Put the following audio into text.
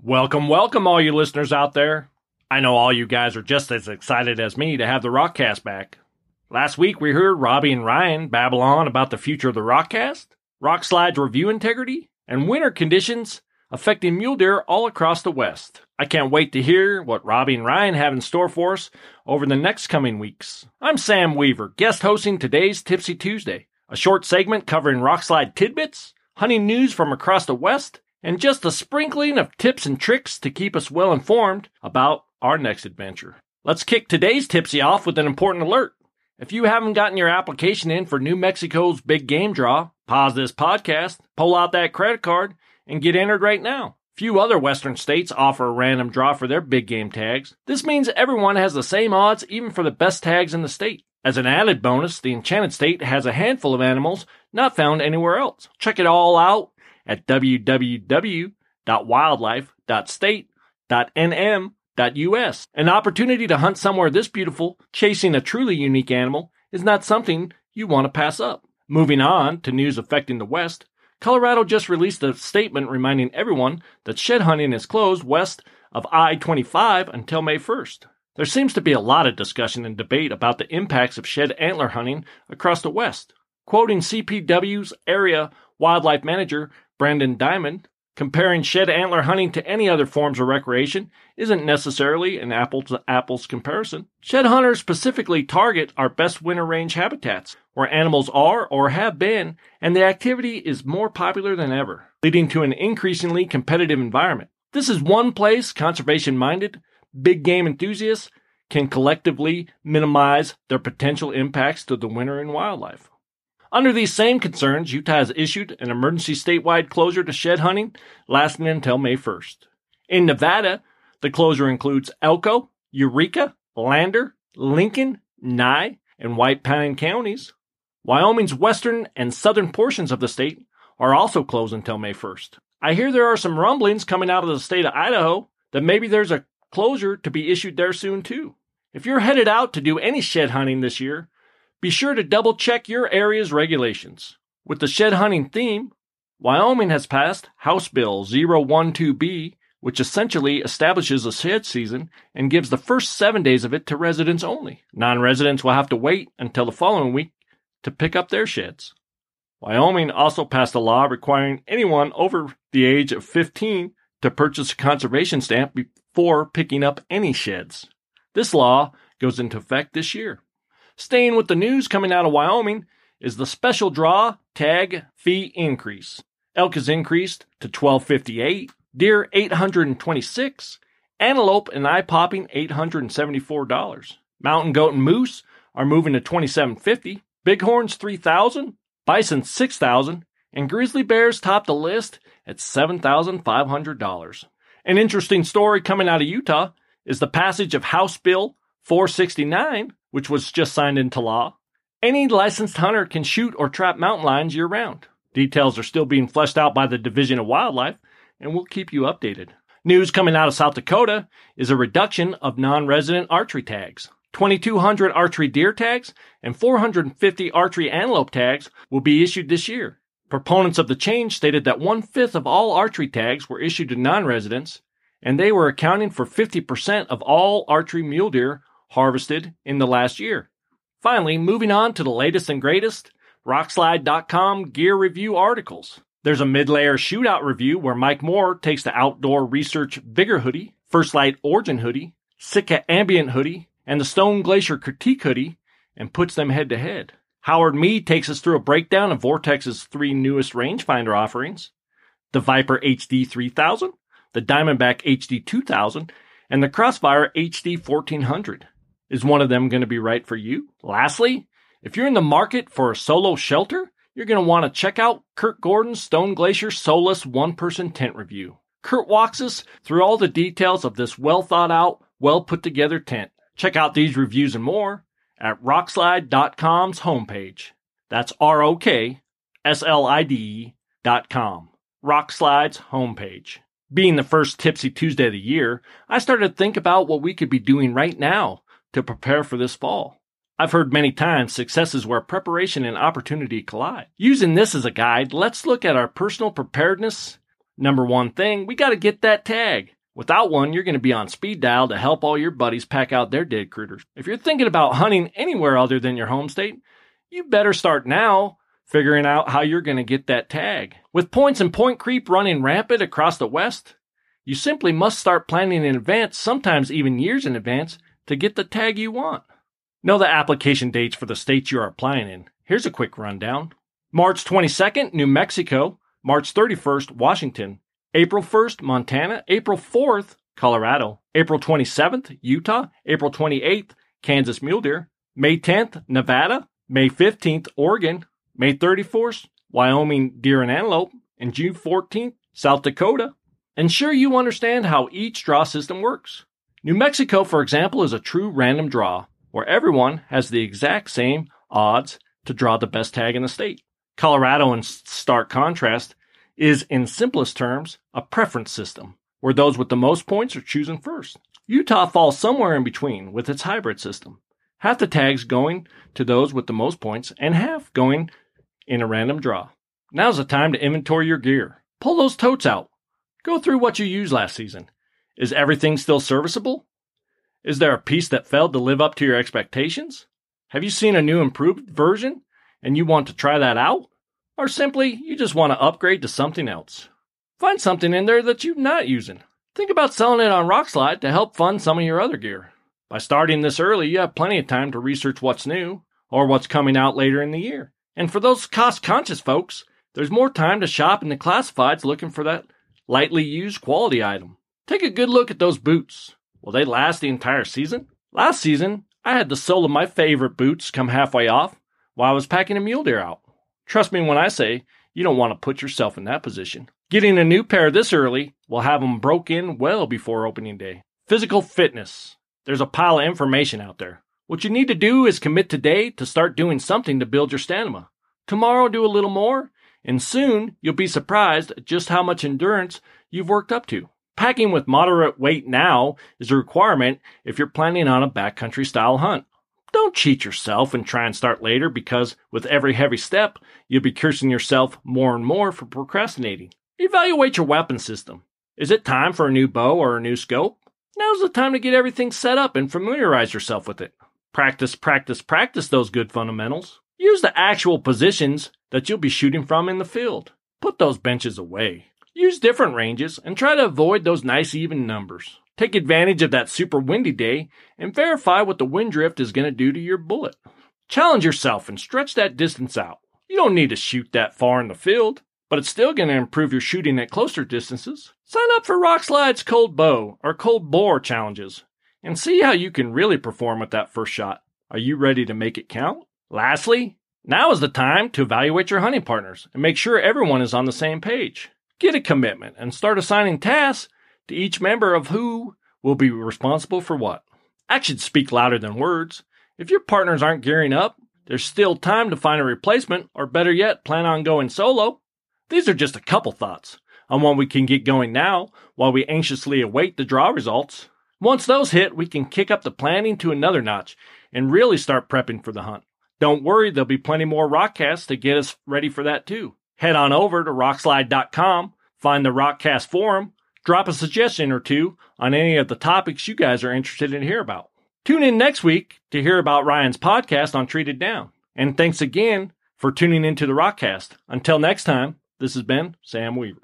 Welcome, all you listeners out there. I know all you guys are just as excited as me to have the Rokcast back. Last week, we heard Robbie and Ryan babble on about the future of the Rokcast, Rokslide's review integrity, and winter conditions affecting mule deer all across the West. I can't wait to hear what Robbie and Ryan have in store for us over the next coming weeks. I'm Sam Weaver, guest hosting today's Tipsy Tuesday, a short segment covering Rokslide tidbits, hunting news from across the West, and just a sprinkling of tips and tricks to keep us well informed about our next adventure. Let's kick today's Tipsy off with an important alert. If you haven't gotten your application in for New Mexico's big game draw, pause this podcast, pull out that credit card, and get entered right now. Few other Western states offer a random draw for their big game tags. This means everyone has the same odds even for the best tags in the state. As an added bonus, the Enchanted State has a handful of animals not found anywhere else. Check it all out at www.wildlife.state.nm.us. An opportunity to hunt somewhere this beautiful, chasing a truly unique animal, is not something you want to pass up. Moving on to news affecting the West, Colorado just released a statement reminding everyone that shed hunting is closed west of I-25 until May 1st. There seems to be a lot of discussion and debate about the impacts of shed antler hunting across the West. Quoting CPW's area wildlife manager, Brandon Diamond, comparing shed antler hunting to any other forms of recreation isn't necessarily an apples-to-apples comparison. Shed hunters specifically target our best winter range habitats, where animals are or have been, and the activity is more popular than ever, leading to an increasingly competitive environment. This is one place conservation-minded, big game enthusiasts can collectively minimize their potential impacts to the winter and wildlife. Under these same concerns, Utah has issued an emergency statewide closure to shed hunting lasting until May 1st. In Nevada, the closure includes Elko, Eureka, Lander, Lincoln, Nye, and White Pine counties. Wyoming's western and southern portions of the state are also closed until May 1st. I hear there are some rumblings coming out of the state of Idaho that maybe there's a closure to be issued there soon too. If you're headed out to do any shed hunting this year, be sure to double-check your area's regulations. With the shed hunting theme, Wyoming has passed House Bill 012B, which essentially establishes a shed season and gives the first 7 days of it to residents only. Non-residents will have to wait until the following week to pick up their sheds. Wyoming also passed a law requiring anyone over the age of 15 to purchase a conservation stamp before picking up any sheds. This law goes into effect this year. Staying with the news coming out of Wyoming is the special draw tag fee increase. Elk is increased to $12.58, deer $826, antelope and eye-popping $874. Mountain goat and moose are moving to $27.50, bighorns $3,000, bison $6,000, and grizzly bears top the list at $7,500. An interesting story coming out of Utah is the passage of House Bill 469, which was just signed into law. Any licensed hunter can shoot or trap mountain lions year-round. Details are still being fleshed out by the Division of Wildlife, and we'll keep you updated. News coming out of South Dakota is a reduction of non-resident archery tags. 2,200 archery deer tags and 450 archery antelope tags will be issued this year. Proponents of the change stated that one-fifth of all archery tags were issued to non-residents, and they were accounting for 50% of all archery mule deer harvested in the last year. Finally, moving on to the latest and greatest Rokslide.com gear review articles. There's a mid-layer shootout review where Mike Moore takes the Outdoor Research Vigor hoodie, First Light Origin hoodie, Sitka Ambient hoodie, and the Stone Glacier Critique hoodie and puts them head-to-head. Howard Mead takes us through a breakdown of Vortex's three newest rangefinder offerings, the Viper HD 3000, the Diamondback HD 2000, and the Crossfire HD 1400. Is one of them going to be right for you? Lastly, if you're in the market for a solo shelter, you're going to want to check out Kurt Gordon's Stone Glacier Solus one-person tent review. Kurt walks us through all the details of this well-thought-out, well-put-together tent. Check out these reviews and more at Rokslide.com's homepage. That's ROKSLIDE.com. Rokslide's homepage. Being the first Tipsy Tuesday of the year, I started to think about what we could be doing right now to prepare for this fall. I've heard many times success is where preparation and opportunity collide. Using this as a guide, let's look at our personal preparedness Number one thing, we got to get that tag. Without one, you're going to be on speed dial to help all your buddies pack out their dead critters. If you're thinking about hunting anywhere other than your home state, you better start now figuring out how you're going to get that tag. With points and point creep running rampant across the West, you simply must start planning in advance, sometimes even years in advance, to get the tag you want. Know the application dates for the states you are applying in. Here's a quick rundown. March 22nd, New Mexico. March 31st, Washington. April 1st, Montana. April 4th, Colorado. April 27th, Utah. April 28th, Kansas mule deer. May 10th, Nevada. May 15th, Oregon. May 34th, Wyoming deer and antelope. And June 14th, South Dakota. Ensure you understand how each draw system works. New Mexico, for example, is a true random draw where everyone has the exact same odds to draw the best tag in the state. Colorado, in stark contrast, is, in simplest terms, a preference system, where those with the most points are chosen first. Utah falls somewhere in between with its hybrid system, half the tags going to those with the most points and half going in a random draw. Now's the time to inventory your gear. Pull those totes out. Go through what you used last season. Is everything still serviceable? Is there a piece that failed to live up to your expectations? Have you seen a new improved version and you want to try that out? Or simply, you just want to upgrade to something else. Find something in there that you're not using. Think about selling it on Rokslide to help fund some of your other gear. By starting this early, you have plenty of time to research what's new or what's coming out later in the year. And for those cost-conscious folks, there's more time to shop in the classifieds looking for that lightly used quality item. Take a good look at those boots. Will they last the entire season? Last season, I had the sole of my favorite boots come halfway off while I was packing a mule deer out. Trust me when I say, you don't want to put yourself in that position. Getting a new pair this early will have them broke in well before opening day. Physical fitness. There's a pile of information out there. What you need to do is commit today to start doing something to build your stamina. Tomorrow, do a little more, and soon you'll be surprised at just how much endurance you've worked up to. Packing with moderate weight now is a requirement if you're planning on a backcountry style hunt. Don't cheat yourself and try and start later because with every heavy step, you'll be cursing yourself more and more for procrastinating. Evaluate your weapon system. Is it time for a new bow or a new scope? Now's the time to get everything set up and familiarize yourself with it. Practice, practice, practice those good fundamentals. Use the actual positions that you'll be shooting from in the field. Put those benches away. Use different ranges and try to avoid those nice even numbers. Take advantage of that super windy day and verify what the wind drift is going to do to your bullet. Challenge yourself and stretch that distance out. You don't need to shoot that far in the field, but it's still going to improve your shooting at closer distances. Sign up for Rokslide's Cold Bow or Cold Bore challenges and see how you can really perform with that first shot. Are you ready to make it count? Lastly, now is the time to evaluate your hunting partners and make sure everyone is on the same page. Get a commitment and start assigning tasks to each member of who will be responsible for what. Actions speak louder than words. If your partners aren't gearing up, there's still time to find a replacement, or better yet, plan on going solo. These are just a couple thoughts on when we can get going now while we anxiously await the draw results. Once those hit, we can kick up the planning to another notch and really start prepping for the hunt. Don't worry, there'll be plenty more Rokcasts to get us ready for that too. Head on over to Rokslide.com, find the Rokcast forum, drop a suggestion or two on any of the topics you guys are interested in hear about. Tune in next week to hear about Ryan's podcast on Treated Down. And thanks again for tuning into the Rokcast. Until next time, this has been Sam Weaver.